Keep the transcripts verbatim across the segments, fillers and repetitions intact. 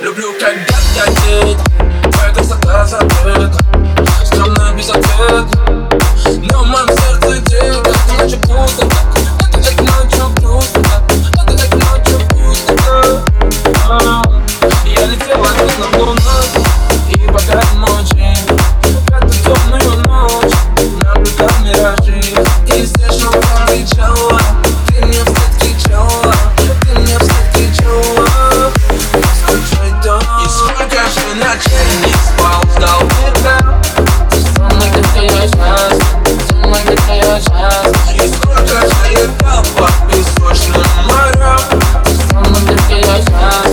Люблю, когда горит, твоя красота забыта. Странно без ответа, но в моем сердце где-то. Этой ночью пусто, этой ночью грустно, этой ночью пусто. Я летела на луну, и пока ночи, пока ты темную ночь, наблюдал миражи. И здесь же кричала, ты мне вслед кричала, ты мне вслед кричала. И сколько же ночей не спал, ждал тебя. Ты со мной только я сейчас, со мной только я сейчас. И сколько же я дал по песочным морям. Ты со мной только я сейчас,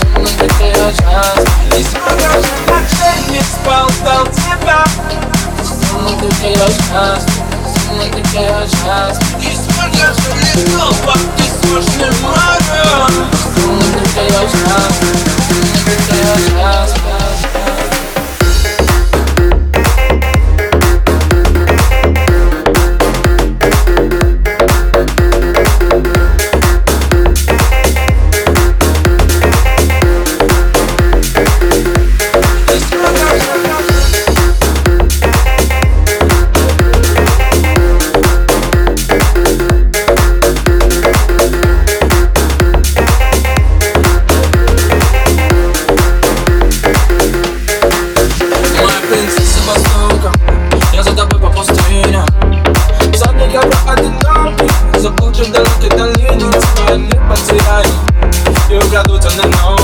со мной только я сейчас. И сколько же ночей не спал, ждал тебя. Ты со мной только я сейчас, со мной только я сейчас. И сколько же летал по песочным морям. Ты со мной только я сейчас. Заблудшись в далекой долине, тебя не потеряю и украду темной ночью.